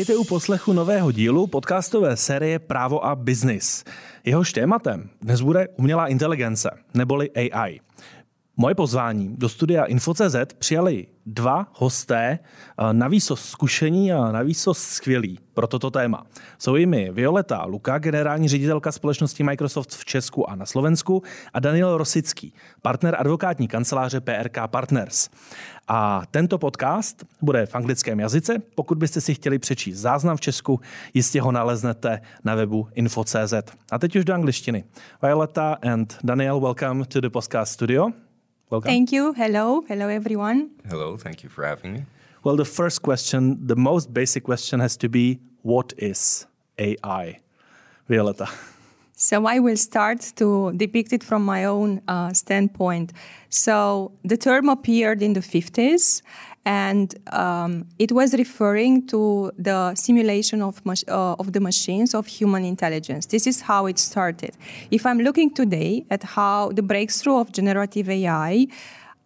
Vítejte u poslechu nového dílu podcastové série Právo a byznys. Jehož tématem dnes bude umělá inteligence, neboli AI. Moje pozvání do studia Info.cz přijali dva hosté navýsost zkušení a navýsost skvělí pro toto téma. Jsou jimi Violeta Luca, generální ředitelka společnosti Microsoft v Česku a na Slovensku, a Daniel Rosický, partner advokátní kanceláře PRK Partners. A tento podcast bude v anglickém jazyce. Pokud byste si chtěli přečíst záznam v Česku, jistě ho naleznete na webu Info.cz. A teď už do angličtiny. Violeta and Daniel, welcome to the podcast studio. Welcome. Thank you. Hello. Hello, everyone. Hello. Thank you for having me. Well, the first question, the most basic question has to be, what is AI? Violeta. So I will start to depict it from my own standpoint. So the term appeared in the 50s, and it was referring to the simulation of the machines of human intelligence. This is how it started. If I'm looking today at how the breakthrough of generative AI,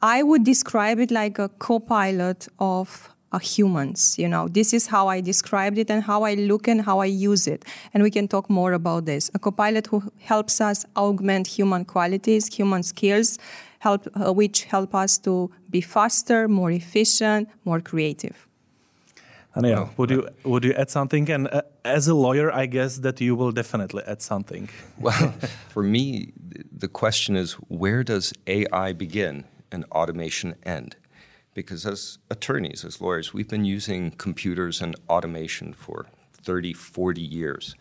I would describe it like a co-pilot of humans. You know, this is how I described it and how I look and how I use it. And we can talk more about this. A co-pilot who helps us augment human qualities, human skills, which help us to be faster, more efficient, more creative. Daniel, would you add something? And as a lawyer, I guess that you will definitely add something. Well, for me, the question is, where does AI begin and automation end? Because as attorneys, as lawyers, we've been using computers and automation for 30, 40 years.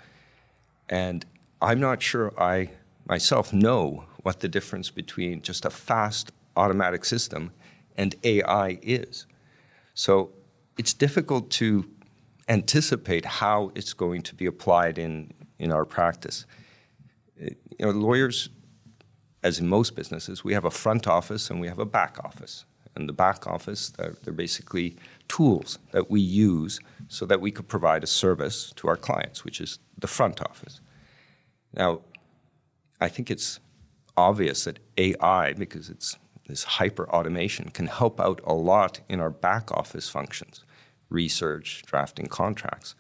And I'm not sure I myself know what the difference between just a fast automatic system and AI is. So it's difficult to anticipate how it's going to be applied in our practice. Lawyers, as in most businesses, we have a front office and we have a back office. And the back office, they're basically tools that we use so that we could provide a service to our clients, which is the front office. Now, I think it's obvious that AI, because it's this hyper-automation, can help out a lot in our back office functions, research, drafting contracts.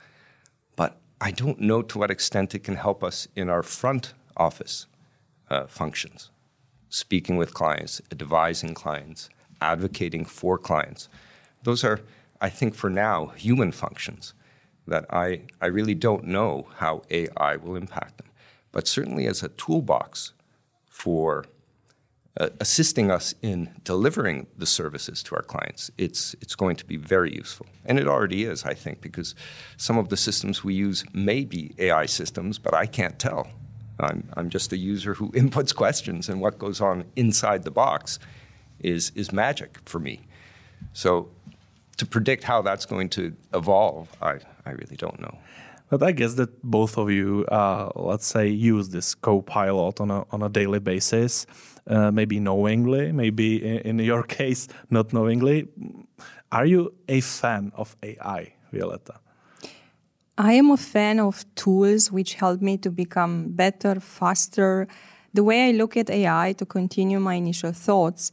But I don't know to what extent it can help us in our front office functions, speaking with clients, advising clients, advocating for clients. Those are, I think for now, human functions that I really don't know how AI will impact them. But certainly as a toolbox for assisting us in delivering the services to our clients, it's going to be very useful. And it already is, I think, because some of the systems we use may be AI systems, but I can't tell. I'm just a user who inputs questions, and what goes on inside the box is magic for me. So to predict how that's going to evolve, I really don't know. But I guess that both of you, let's say, use this co-pilot on a daily basis, maybe knowingly, maybe in your case, not knowingly. Are you a fan of AI, Violeta? I am a fan of tools which help me to become better, faster. The way I look at AI, to continue my initial thoughts,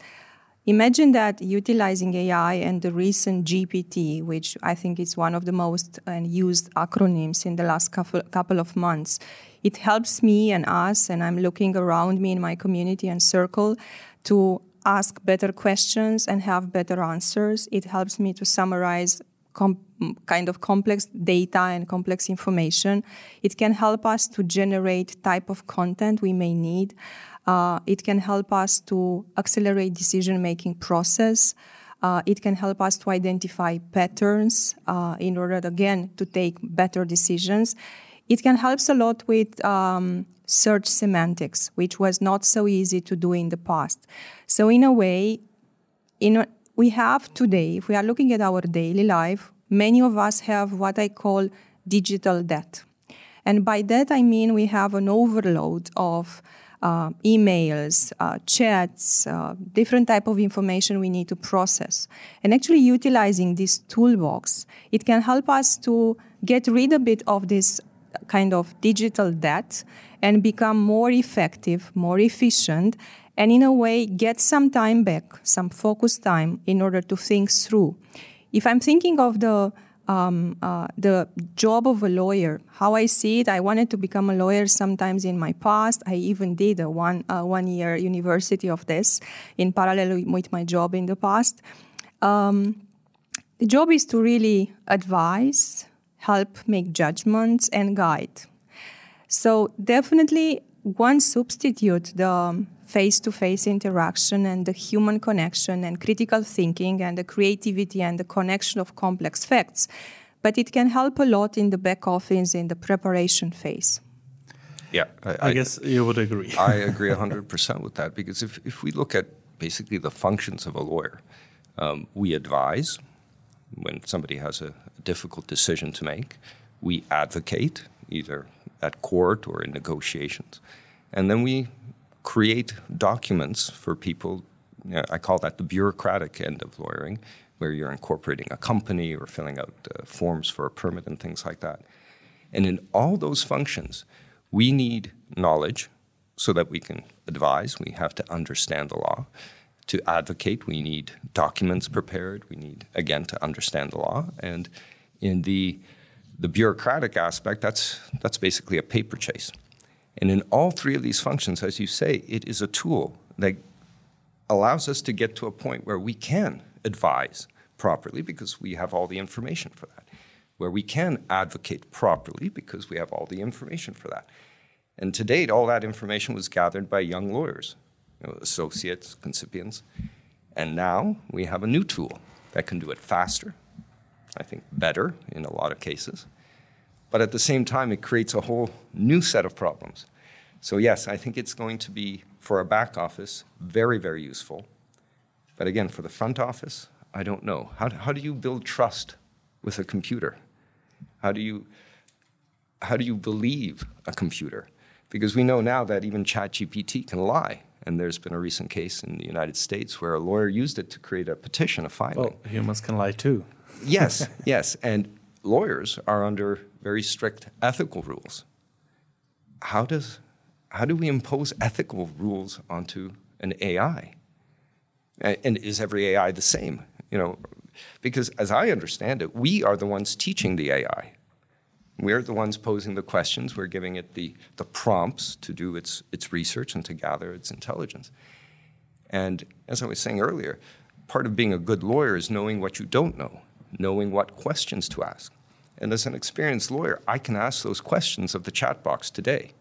imagine that utilizing AI and the recent GPT, which I think is one of the most used acronyms in the last couple of months, it helps me and us, and I'm looking around me in my community and circle, to ask better questions and have better answers. It helps me to summarize kind of complex data and complex information. It can help us to generate type of content we may need. It can help us to accelerate decision-making process. It can help us to identify patterns in order, again, to take better decisions. It can help a lot with search semantics, which was not so easy to do in the past. So in a way, we have today, if we are looking at our daily life, many of us have what I call digital debt. And by that, I mean we have an overload of emails, chats, different type of information we need to process. And actually utilizing this toolbox, it can help us to get rid a bit of this kind of digital debt and become more effective, more efficient, and in a way, get some time back, some focus time in order to think through. If I'm thinking of the the job of a lawyer. How I see it, I wanted to become a lawyer sometimes in my past. I even did a one year university of this in parallel with my job in the past. The job is to really advise, help make judgments, and guide. So definitely one substitute the face-to-face interaction and the human connection and critical thinking and the creativity and the connection of complex facts. But it can help a lot in the back office, in the preparation phase. Yeah, I guess you would agree. I agree 100% with that, because if we look at basically the functions of a lawyer, we advise when somebody has a difficult decision to make. We advocate, either at court or in negotiations. And then we create documents for people. You know, I call that the bureaucratic end of lawyering, where you're incorporating a company or filling out forms for a permit and things like that. And in all those functions, we need knowledge so that we can advise. We have to understand the law. To advocate, we need documents prepared. We need, again, to understand the law. And in the bureaucratic aspect, that's basically a paper chase. And in all three of these functions, as you say, it is a tool that allows us to get to a point where we can advise properly because we have all the information for that, where we can advocate properly because we have all the information for that. And to date, all that information was gathered by young lawyers, you know, associates, concipients. And now we have a new tool that can do it faster, I think better in a lot of cases. But at the same time, it creates a whole new set of problems. So yes, I think it's going to be, for a back office, very, very useful. But again, for the front office, I don't know. How do you build trust with a computer? How do you believe a computer? Because we know now that even ChatGPT can lie. And there's been a recent case in the United States where a lawyer used it to create a petition, a filing. Well, humans can lie too. Yes, yes. And lawyers are under very strict ethical rules. How do we impose ethical rules onto an AI? And is every AI the same? You know, because as I understand it, we are the ones teaching the AI. We're the ones posing the questions. We're giving it the prompts to do its research and to gather its intelligence. And as I was saying earlier, part of being a good lawyer is knowing what you don't know, knowing what questions to ask. And as an experienced lawyer, I can ask those questions of the chat box today.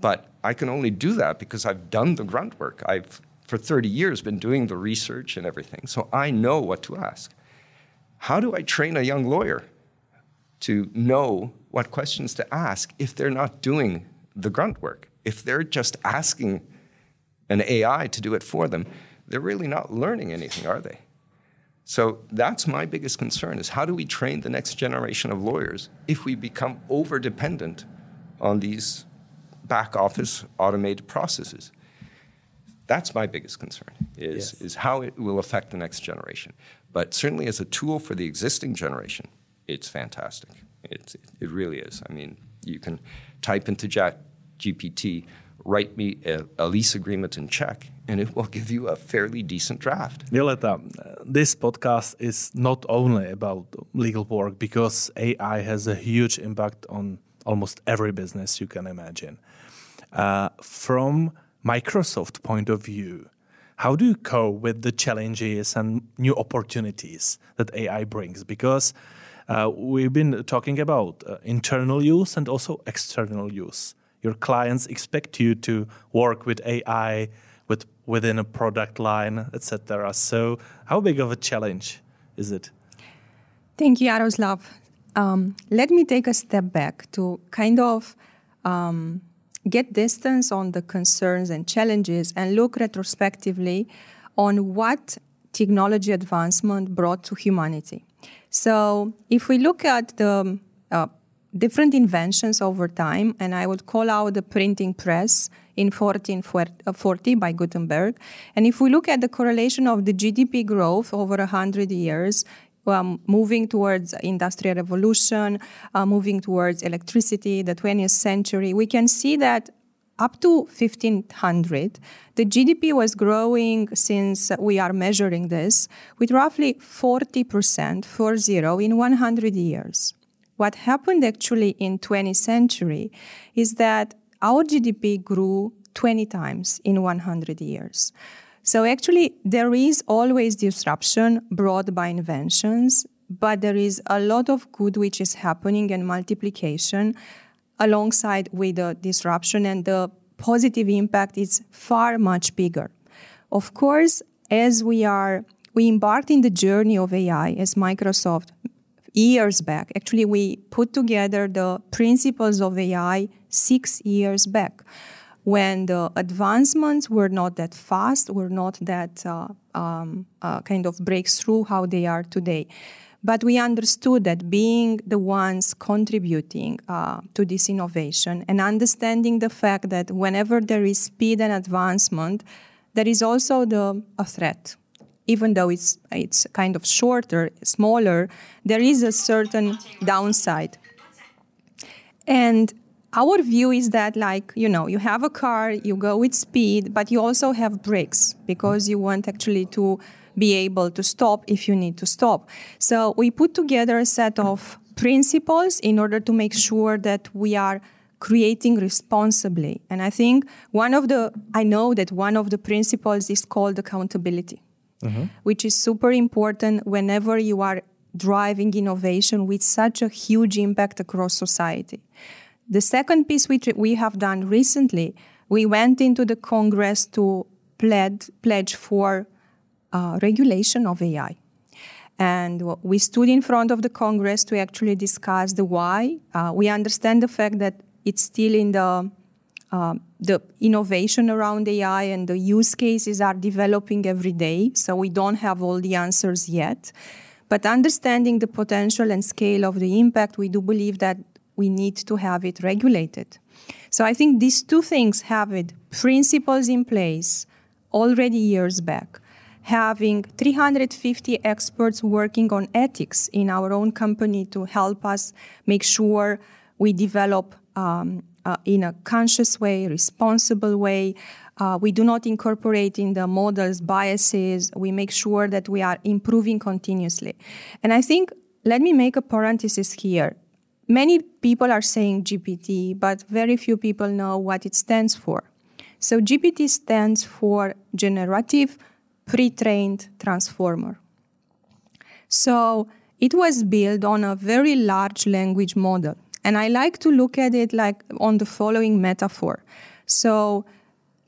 But I can only do that because I've done the grunt work. I've, for 30 years, been doing the research and everything. So I know what to ask. How do I train a young lawyer to know what questions to ask if they're not doing the grunt work? If they're just asking an AI to do it for them, they're really not learning anything, are they? So that's my biggest concern, is how do we train the next generation of lawyers if we become over-dependent on these back office automated processes? That's my biggest concern, is how it will affect the next generation. But certainly as a tool for the existing generation, it's fantastic. It really is. I mean, you can type into ChatGPT, write me a lease agreement in Czech, and it will give you a fairly decent draft. Violeta, this podcast is not only about legal work, because AI has a huge impact on almost every business you can imagine. From Microsoft point of view, how do you cope with the challenges and new opportunities that AI brings? Because we've been talking about internal use and also external use. Your clients expect you to work with AI within a product line, etc. So how big of a challenge is it? Thank you, Jaroslav. Let me take a step back to kind of get distance on the concerns and challenges and look retrospectively on what technology advancement brought to humanity. So if we look at the different inventions over time, and I would call out the printing press in 1440 by Gutenberg. And if we look at the correlation of the GDP growth over 100 years, moving towards Industrial Revolution, moving towards electricity, the 20th century, we can see that up to 1500, the GDP was growing, since we are measuring this, with roughly 40%, 4-0, in 100 years. What happened actually in 20th century is that our GDP grew 20 times in 100 years. So actually, there is always disruption brought by inventions, but there is a lot of good which is happening and multiplication alongside with the disruption, and the positive impact is far much bigger. Of course, as we embarked in the journey of AI as Microsoft years back. Actually, we put together the principles of AI 6 years back, when the advancements were not that fast, were not that kind of breakthrough how they are today. But we understood that being the ones contributing to this innovation, and understanding the fact that whenever there is speed and advancement, there is also a threat. Even though it's kind of shorter, smaller, there is a certain downside. And our view is that, like, you know, you have a car, you go with speed, but you also have brakes, because you want actually to be able to stop if you need to stop. So we put together a set of principles in order to make sure that we are creating responsibly. And I think one of the principles is called accountability. Mm-hmm. Which is super important whenever you are driving innovation with such a huge impact across society. The second piece which we have done recently, we went into the Congress to pledge for regulation of AI. And we stood in front of the Congress to actually discuss the why. We understand the fact that it's still in the innovation around AI, and the use cases are developing every day, so we don't have all the answers yet. But understanding the potential and scale of the impact, we do believe that we need to have it regulated. So I think these two things, having principles in place already years back, having 350 experts working on ethics in our own company to help us make sure we develop in a conscious way, responsible way. We do not incorporate in the models biases. We make sure that we are improving continuously. And I think, let me make a parenthesis here. Many people are saying GPT, but very few people know what it stands for. So GPT stands for Generative Pre-trained Transformer. So it was built on a very large language model. And I like to look at it like on the following metaphor. So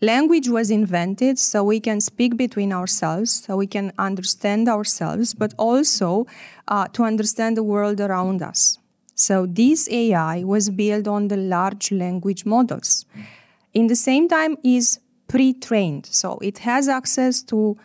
language was invented so we can speak between ourselves, so we can understand ourselves, but also to understand the world around us. So this AI was built on the large language models. In the same time, is pre-trained. So it has access to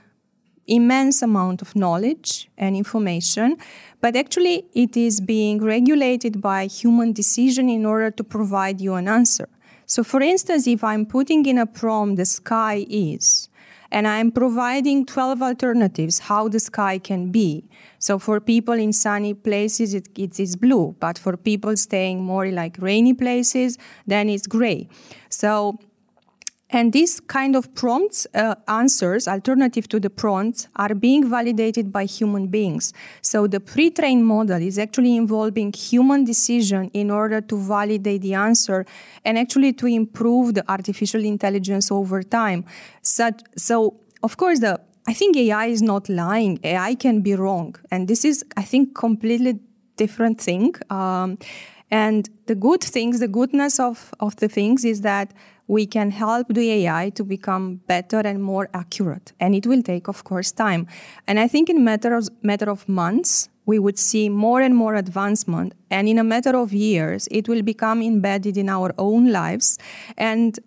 immense amount of knowledge and information, but actually it is being regulated by human decision in order to provide you an answer. So for instance, if I'm putting in a prompt, the sky is, and I'm providing 12 alternatives how the sky can be. So for people in sunny places, it is blue, but for people staying more like rainy places, then it's gray. And these kind of prompts, answers, alternative to the prompts, are being validated by human beings. So the pre-trained model is actually involving human decision in order to validate the answer and actually to improve the artificial intelligence over time. So of course, I think AI is not lying. AI can be wrong. And this is, I think, completely different thing. And the goodness of the things is that we can help the AI to become better and more accurate. And it will take, of course, time. And I think in a matter of months, we would see more and more advancement. And in a matter of years, it will become embedded in our own lives. And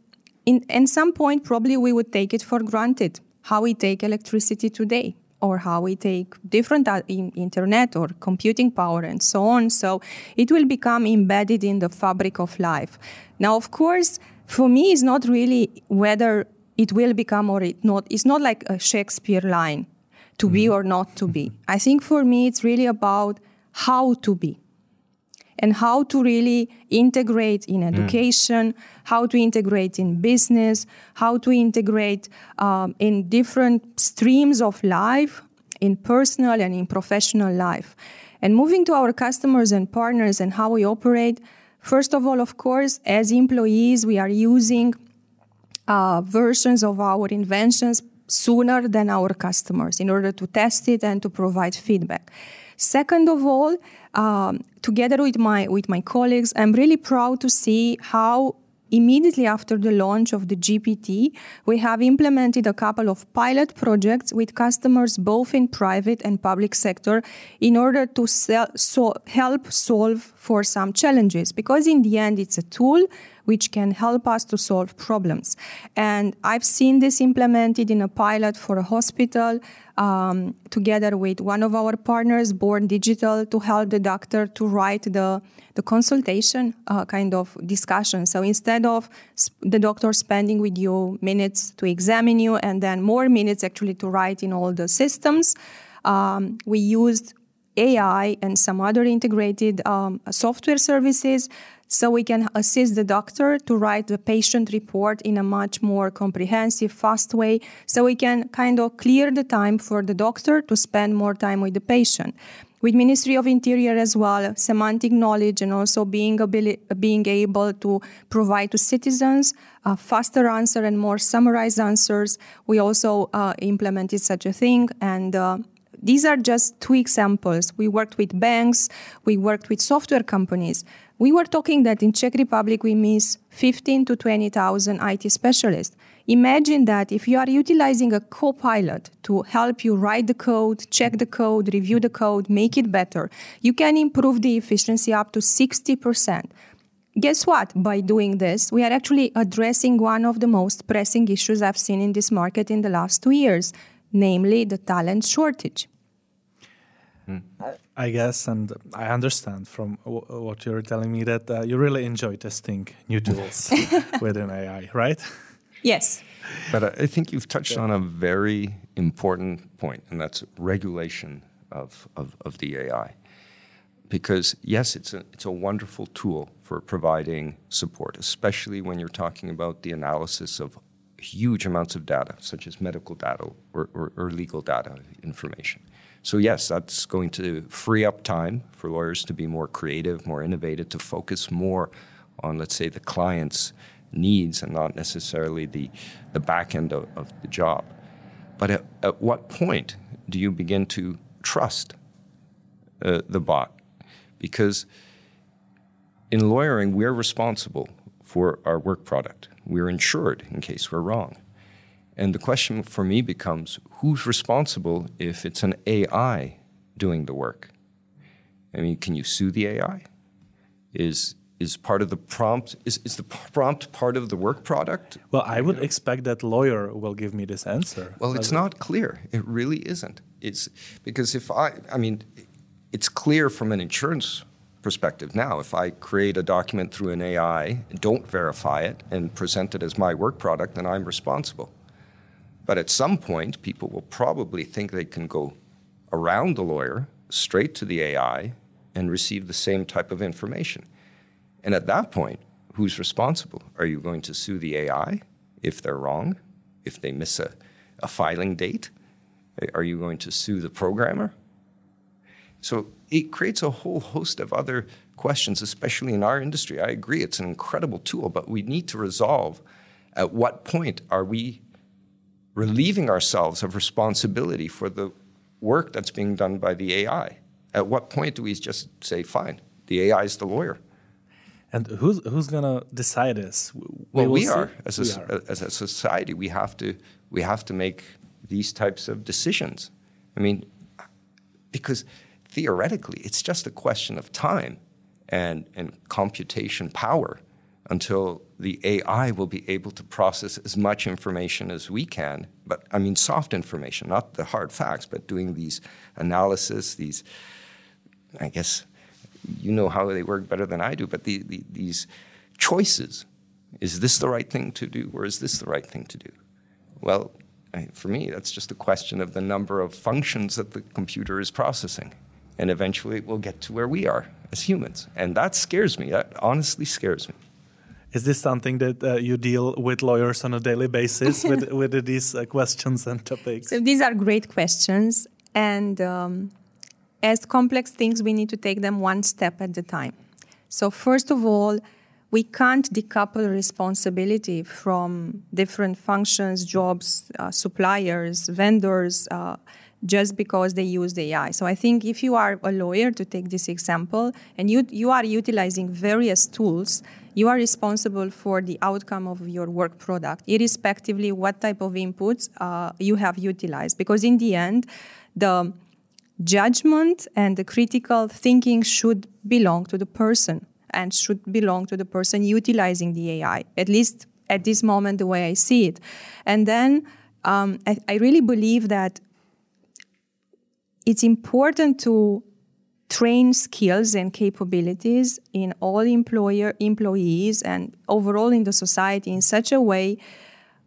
at some point, probably we would take it for granted, how we take electricity today, or how we take different internet or computing power and so on. So it will become embedded in the fabric of life. Now, of course, for me, it's not really whether it will become or it not. It's not like a Shakespeare line, to be or not to be. I think for me, it's really about how to be. and how to really integrate in education, how to integrate in business, how to integrate in different streams of life, in personal and in professional life. And moving to our customers and partners and how we operate, first of all, of course, as employees, we are using versions of our inventions sooner than our customers in order to test it and to provide feedback. Second of all, together with my colleagues, I'm really proud to see how immediately after the launch of the GPT, we have implemented a couple of pilot projects with customers both in private and public sector in order to help solve for some challenges, because in the end it's a tool which can help us to solve problems. And I've seen this implemented in a pilot for a hospital together with one of our partners, Born Digital, to help the doctor to write the consultation kind of discussion. So instead of the doctor spending with you minutes to examine you and then more minutes actually to write in all the systems, we used AI and some other integrated software services so we can assist the doctor to write the patient report in a much more comprehensive, fast way, so we can kind of clear the time for the doctor to spend more time with the patient. With Ministry of Interior as well, semantic knowledge and also being able to provide to citizens a faster answer and more summarized answers. We also implemented such a thing, and these are just two examples. We worked with banks, we worked with software companies. We were talking that in Czech Republic we miss 15 to 20,000 IT specialists. Imagine that if you are utilizing a co-pilot to help you write the code, check the code, review the code, make it better, you can improve the efficiency up to 60%. Guess what? By doing this, we are actually addressing one of the most pressing issues I've seen in this market in the last 2 years, namely the talent shortage. I guess, and I understand from what you're telling me that you really enjoy testing new tools within AI, right? Yes. But I think you've touched on a very important point, and that's regulation of the AI. Because yes, it's a wonderful tool for providing support, especially when you're talking about the analysis of huge amounts of data, such as medical data or legal data information. So yes, that's going to free up time for lawyers to be more creative, more innovative, to focus more on, let's say, the client's needs and not necessarily the back end of the job. But at what point do you begin to trust the bot? Because in lawyering, we're responsible for our work product. We're insured in case we're wrong. And the question for me becomes, who's responsible if it's an AI doing the work? I mean, can you sue the AI? Is part of the prompt, is the prompt part of the work product? Well, I would expect that lawyer will give me this answer. Well, it's not clear. It really isn't. It's because it's clear from an insurance perspective now. If I create a document through an AI, don't verify it, and present it as my work product, then I'm responsible. But at some point, people will probably think they can go around the lawyer, straight to the AI, and receive the same type of information. And at that point, who's responsible? Are you going to sue the AI if they're wrong, if they miss a filing date? Are you going to sue the programmer? So it creates a whole host of other questions, especially in our industry. I agree, it's an incredible tool, but we need to resolve at what point are we relieving ourselves of responsibility for the work that's being done by the AI. At what point do we just say, fine, the AI is the lawyer? And who's going to decide this? As a society, we have to make these types of decisions. I mean, because theoretically, it's just a question of time and computation power until the AI will be able to process as much information as we can. But I mean, soft information, not the hard facts, but doing these analysis, these, I guess, you know how they work better than I do, but these choices. Is this the right thing to do, or is this the right thing to do? Well, for me, that's just a question of the number of functions that the computer is processing. And eventually, it will get to where we are as humans. And that scares me. That honestly scares me. Is this something that you deal with lawyers on a daily basis with these questions and topics? So these are great questions. And as complex things, we need to take them one step at a time. So first of all, we can't decouple responsibility from different functions, jobs, suppliers, vendors, just because they use the AI. So I think if you are a lawyer, to take this example, and you are utilizing various tools, you are responsible for the outcome of your work product, irrespectively what type of inputs you have utilized. Because in the end, the judgment and the critical thinking should belong to the person and should belong to the person utilizing the AI, at least at this moment, the way I see it. And then I really believe that it's important to train skills and capabilities in all employees and overall in the society in such a way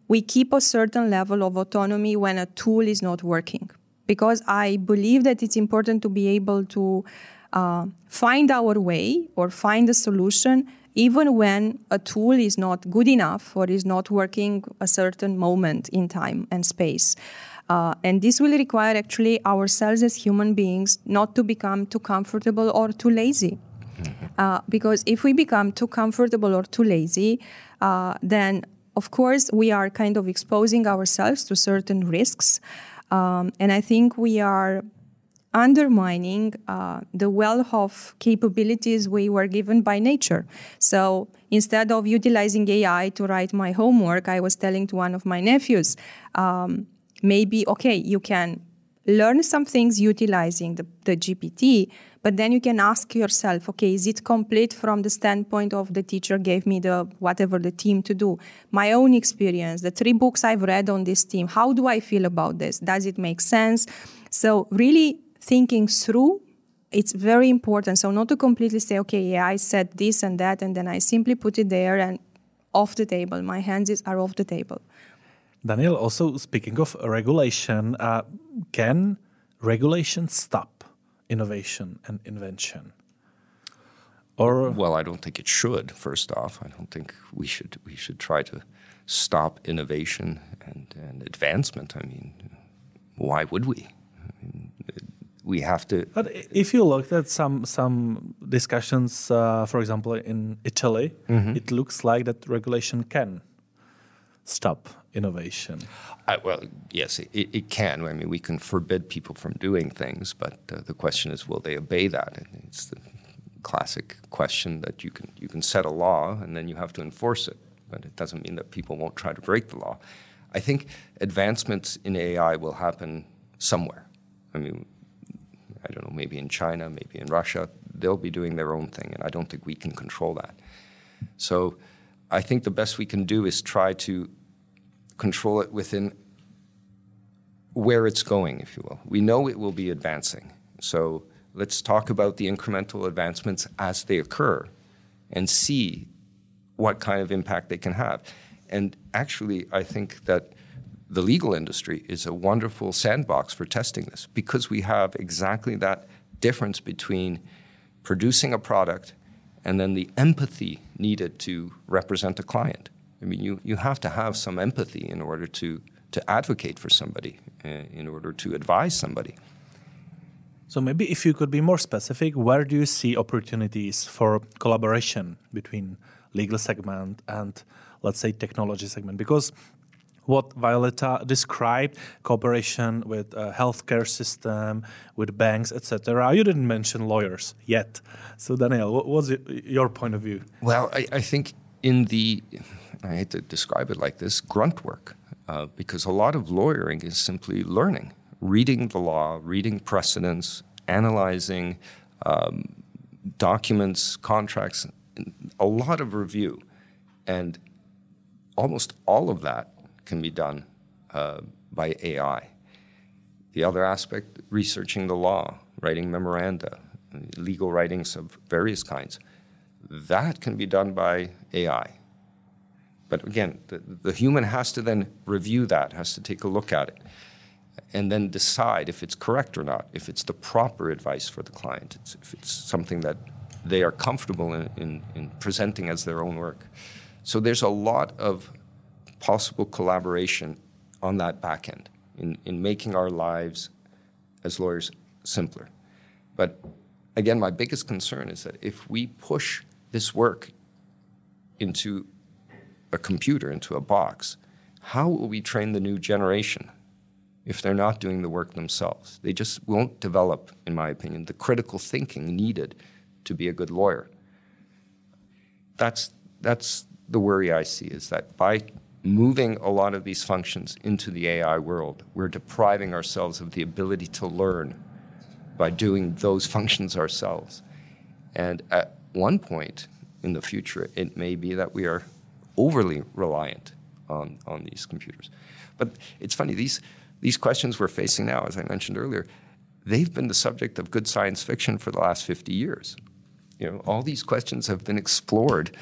we keep a certain level of autonomy when a tool is not working. Because I believe that it's important to be able to find our way or find a solution even when a tool is not good enough or is not working a certain moment in time and space. And this will require actually ourselves as human beings not to become too comfortable or too lazy. Because if we become too comfortable or too lazy, then of course we are kind of exposing ourselves to certain risks. And I think we are undermining the wealth of capabilities we were given by nature. So instead of utilizing AI to write my homework, I was telling to one of my nephews, maybe, okay, you can learn some things utilizing the GPT, but then you can ask yourself, okay, is it complete from the standpoint of the teacher gave me the whatever the theme to do? My own experience, the 3 books I've read on this theme, how do I feel about this? Does it make sense? So really thinking through, it's very important. So not to completely say, okay, yeah, I said this and that, and then I simply put it there and off the table. My hands are off the table. Daniel, also speaking of regulation, can regulation stop innovation and invention? Or well, I don't think it should. First off, I don't think we should try to stop innovation and advancement. I mean, why would we? I mean, we have to. But if you looked at some discussions, for example, in Italy, It looks like that regulation can stop innovation. Well, yes, it can. I mean, we can forbid people from doing things, but the question is, will they obey that? And it's the classic question that you can set a law and then you have to enforce it, but it doesn't mean that people won't try to break the law. I think advancements in AI will happen somewhere. I mean, I don't know, maybe in China, maybe in Russia, they'll be doing their own thing, and I don't think we can control that. So I think the best we can do is try to control it within where it's going, if you will. We know it will be advancing. So let's talk about the incremental advancements as they occur and see what kind of impact they can have. And actually, I think that the legal industry is a wonderful sandbox for testing this because we have exactly that difference between producing a product and then the empathy needed to represent a client. I mean, you have to have some empathy in order to advocate for somebody, in order to advise somebody. So maybe if you could be more specific, where do you see opportunities for collaboration between legal segment and, let's say, technology segment? Because what Violeta described, cooperation with healthcare system, with banks, etc. You didn't mention lawyers yet. So, Daniel, what was your point of view? Well, I think I hate to describe it like this, grunt work, because a lot of lawyering is simply learning, reading the law, reading precedents, analyzing documents, contracts, a lot of review. And almost all of that can be done by AI. The other aspect, researching the law, writing memoranda, legal writings of various kinds, that can be done by AI. But again, the human has to then review that, has to take a look at it, and then decide if it's correct or not, if it's the proper advice for the client, if it's something that they are comfortable in presenting as their own work. So there's a lot of possible collaboration on that back end in making our lives as lawyers simpler. But again, my biggest concern is that if we push this work into a computer, into a box, how will we train the new generation if they're not doing the work themselves? They just won't develop, in my opinion, the critical thinking needed to be a good lawyer. That's the worry I see, is that by moving a lot of these functions into the AI world, we're depriving ourselves of the ability to learn by doing those functions ourselves. And at one point in the future, it may be that we are overly reliant on these computers. But it's funny, these questions we're facing now, as I mentioned earlier, they've been the subject of good science fiction for the last 50 years. You know, all these questions have been explored.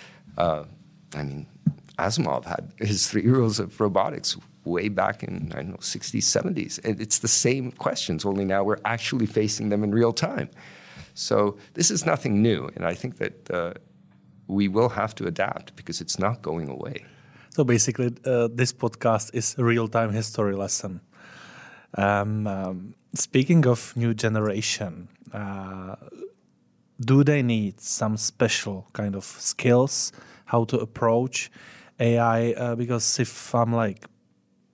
Asimov had his 3 rules of robotics way back in, 60s, 70s. And it's the same questions, only now we're actually facing them in real time. So this is nothing new, and I think that we will have to adapt because it's not going away. So basically, this podcast is a real-time history lesson. Speaking of new generation, do they need some special kind of skills, how to approach AI? Because if I'm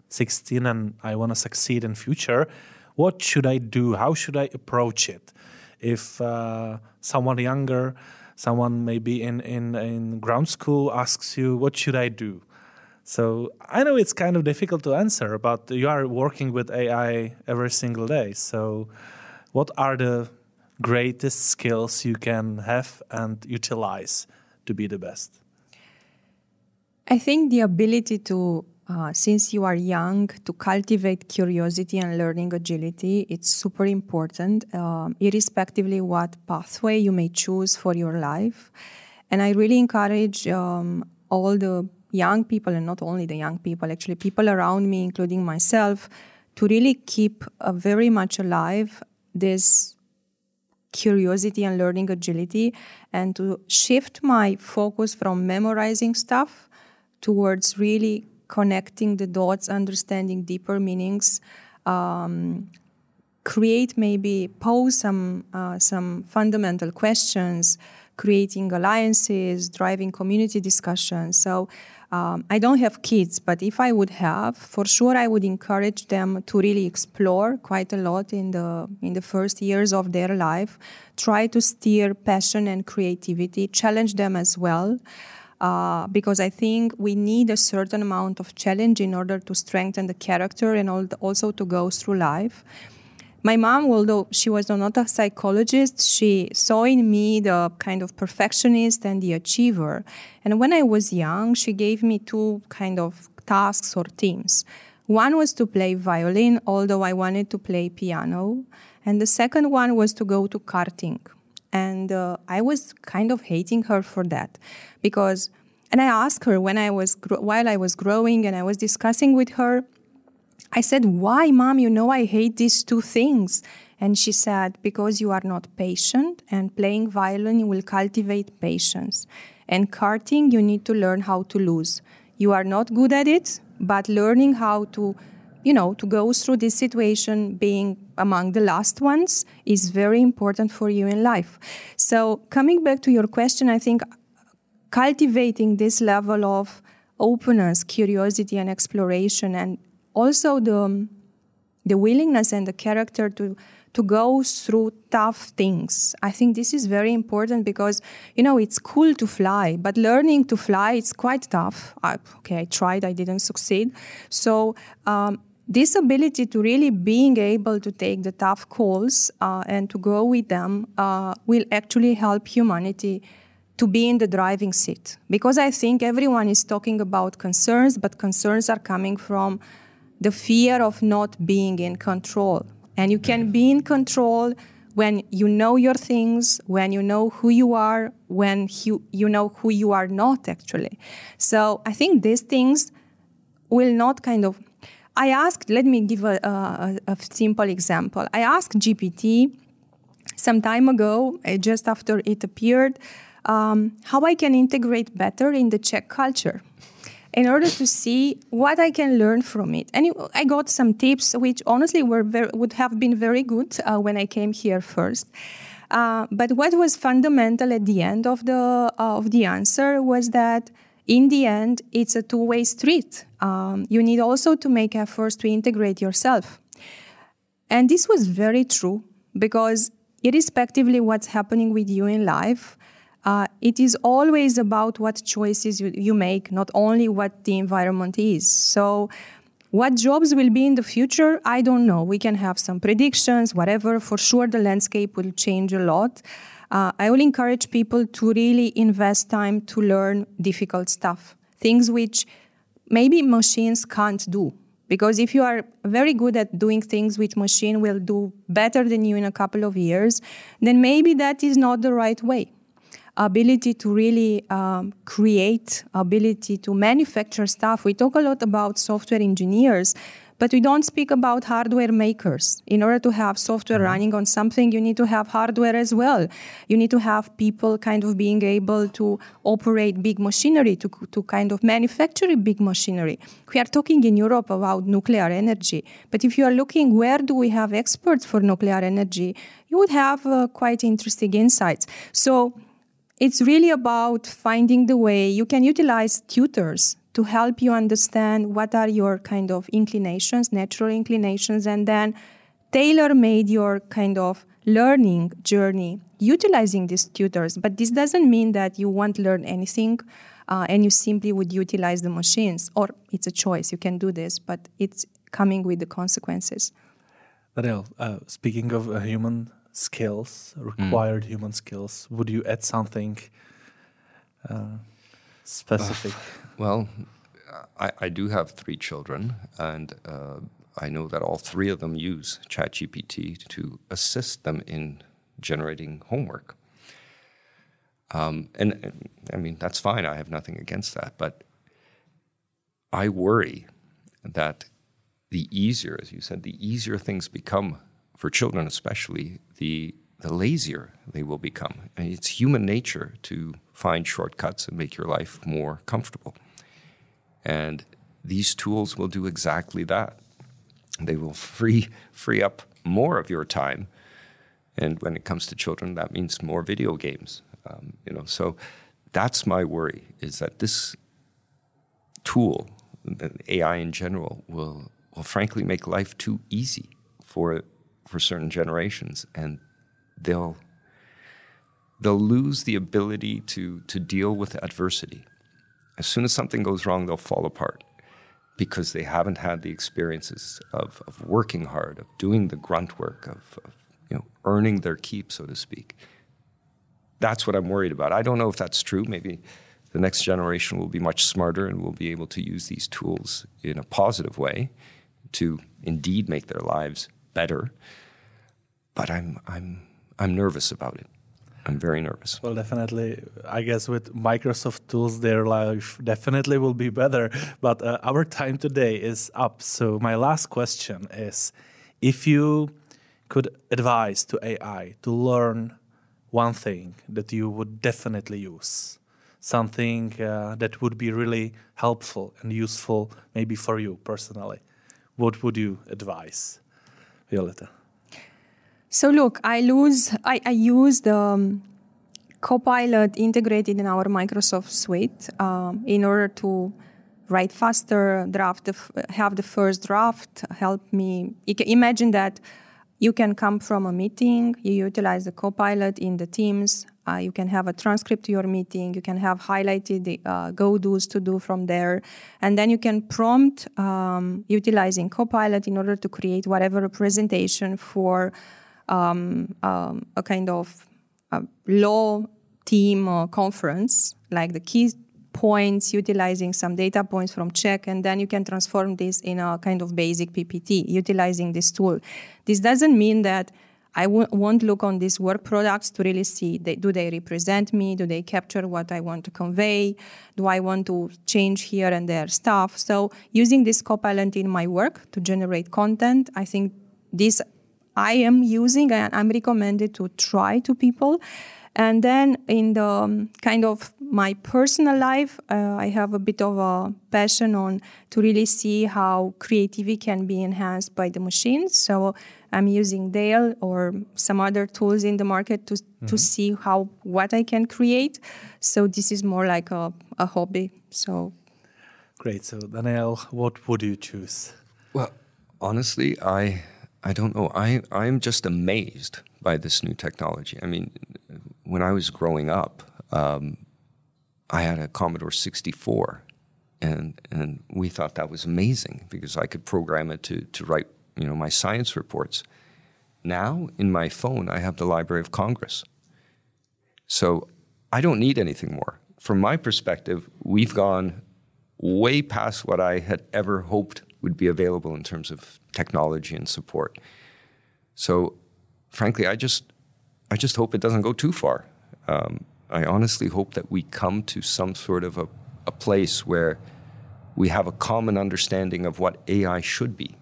16 and I want to succeed in future, what should I do? How should I approach it? If someone younger, someone maybe in ground school asks you, what should I do? So I know it's kind of difficult to answer, but you are working with AI every single day. So what are the greatest skills you can have and utilize to be the best? I think the ability to, since you are young, to cultivate curiosity and learning agility, it's super important, irrespectively what pathway you may choose for your life. And I really encourage all the young people, and not only the young people, actually people around me, including myself, to really keep very much alive this curiosity and learning agility, and to shift my focus from memorizing stuff towards really connecting the dots, understanding deeper meanings, pose some fundamental questions, creating alliances, driving community discussions. So I don't have kids, but if I would have, for sure I would encourage them to really explore quite a lot in the first years of their life. Try to steer passion and creativity, challenge them as well. Because I think we need a certain amount of challenge in order to strengthen the character and also to go through life. My mom, although she was not a psychologist, she saw in me the kind of perfectionist and the achiever. And when I was young, she gave me 2 kind of tasks or teams. One was to play violin, although I wanted to play piano. And the second one was to go to karting. And I was kind of hating her for that, and I asked her while I was growing, and I was discussing with her, I said, why, Mom, I hate these 2 things. And she said, because you are not patient, and playing violin will cultivate patience. And karting, you need to learn how to lose. You are not good at it, but learning how to to go through this situation, being among the last ones, is very important for you in life. So coming back to your question, I think cultivating this level of openness, curiosity, and exploration, and also the willingness and the character to go through tough things. I think this is very important because, it's cool to fly, but learning to fly, it's quite tough. I tried, I didn't succeed. So this ability to really being able to take the tough calls and to go with them will actually help humanity to be in the driving seat. Because I think everyone is talking about concerns, but concerns are coming from the fear of not being in control. And you can be in control when you know your things, when you know who you are, when you know who you are not, actually. So I think these things will not let me give a simple example. I asked GPT some time ago, just after it appeared, how I can integrate better in the Czech culture in order to see what I can learn from it. And I got some tips which honestly would have been very good when I came here first. But what was fundamental at the end of the answer was that in the end, it's a two-way street. You need also to make efforts to integrate yourself. And this was very true because irrespectively what's happening with you in life, it is always about what choices you make, not only what the environment is. So what jobs will be in the future, I don't know. We can have some predictions, whatever. For sure, the landscape will change a lot. I will encourage people to really invest time to learn difficult stuff, things which maybe machines can't do. Because if you are very good at doing things which machine will do better than you in a couple of years, then maybe that is not the right way. Ability to really create, ability to manufacture stuff. We talk a lot about software engineers, but we don't speak about hardware makers. In order to have software running on something, you need to have hardware as well. You need to have people kind of being able to operate big machinery, to kind of manufacture big machinery. We are talking in Europe about nuclear energy, but if you are looking where do we have experts for nuclear energy, you would have quite interesting insights. So it's really about finding the way you can utilize tutors to help you understand what are your kind of inclinations, natural inclinations, and then tailor-made your kind of learning journey utilizing these tutors. But this doesn't mean that you won't learn anything and you simply would utilize the machines. Or it's a choice. You can do this, but it's coming with the consequences. Daniel, speaking of human skills, required human skills, would you add something specific? Well, I do have 3 children, and I know that all 3 of them use ChatGPT to assist them in generating homework. And I mean, that's fine. I have nothing against that. But I worry that the easier, as you said, the easier things become for children especially, the lazier they will become. And it's human nature to find shortcuts and make your life more comfortable. And these tools will do exactly that. They will free up more of your time. And when it comes to children, that means more video games. So that's my worry, is that this tool, AI in general, will frankly make life too easy for certain generations, and they'll lose the ability to deal with adversity. As soon as something goes wrong, they'll fall apart because they haven't had the experiences of working hard, of doing the grunt work, of earning their keep, so to speak. That's what I'm worried about. I don't know if that's true. Maybe the next generation will be much smarter and will be able to use these tools in a positive way to indeed make their lives better, but I'm nervous about it. I'm very nervous. Well, definitely, I guess with Microsoft tools, their life definitely will be better. But our time today is up. So my last question is, if you could advise to AI to learn one thing that you would definitely use, something that would be really helpful and useful maybe for you personally, what would you advise? Violeta. So look, I use the Copilot integrated in our Microsoft suite in order to write faster, have the first draft, help me. Imagine that you can come from a meeting, you utilize the Copilot in the Teams, you can have a transcript to your meeting, you can have highlighted the go-dos to do from there, and then you can prompt utilizing Copilot in order to create whatever presentation for a kind of law team or conference, like the key points, utilizing some data points from Czech, and then you can transform this in a kind of basic PPT, utilizing this tool. This doesn't mean that I won't look on these work products to really see, do they represent me? Do they capture what I want to convey? Do I want to change here and there stuff? So using this Copilot in my work to generate content, I think this I am using and I'm recommended to try to people. And then in the kind of my personal life, I have a bit of a passion on to really see how creativity can be enhanced by the machines. So I'm using DALL-E or some other tools in the market to see how what I can create. So this is more like a hobby. So great. So Daniel, what would you choose? Well, honestly, I don't know. I'm just amazed by this new technology. I mean, when I was growing up, I had a Commodore 64, and we thought that was amazing because I could program it to write, you know, my science reports. Now, in my phone, I have the Library of Congress. So I don't need anything more. From my perspective, we've gone way past what I had ever hoped would be available in terms of technology and support. So frankly, I just hope it doesn't go too far. I honestly hope that we come to some sort of a place where we have a common understanding of what AI should be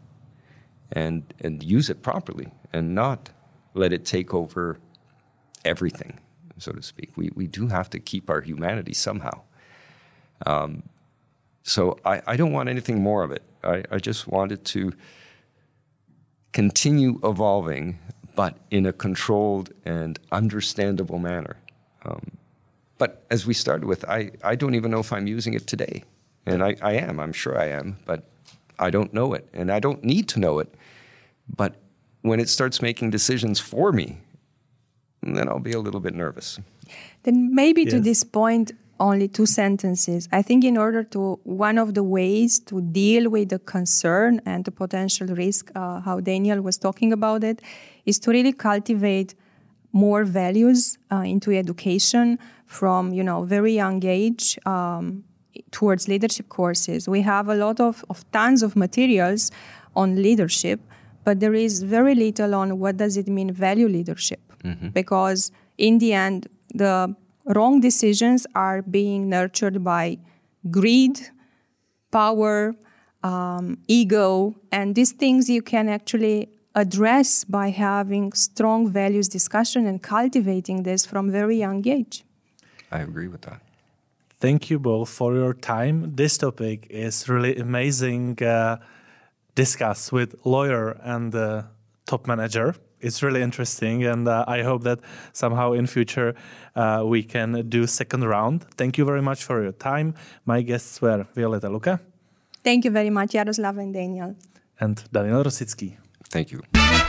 and use it properly and not let it take over everything, so to speak. We do have to keep our humanity somehow. So I don't want anything more of it. I just wanted to continue evolving, but in a controlled and understandable manner. But as we started with, I don't even know if I'm using it today. And I am, I'm sure I am, but I don't know it. And I don't need to know it. But when it starts making decisions for me, then I'll be a little bit nervous. Then maybe to this point, only two sentences. I think one of the ways to deal with the concern and the potential risk, how Daniel was talking about it, is to really cultivate more values into education from, you know, very young age towards leadership courses. We have a lot of tons of materials on leadership, but there is very little on what does it mean value leadership. Mm-hmm. Because in the end, the wrong decisions are being nurtured by greed, power, ego, and these things you can actually address by having strong values discussion and cultivating this from very young age. I agree with that. Thank you both for your time. This topic is really amazing. Discuss with lawyer and top manager. It's really interesting, and I hope that somehow in future we can do second round. Thank you very much for your time. My guests were Violeta Luca. Thank you very much, Jaroslav and Daniel. And Daniel Rosický. Thank you.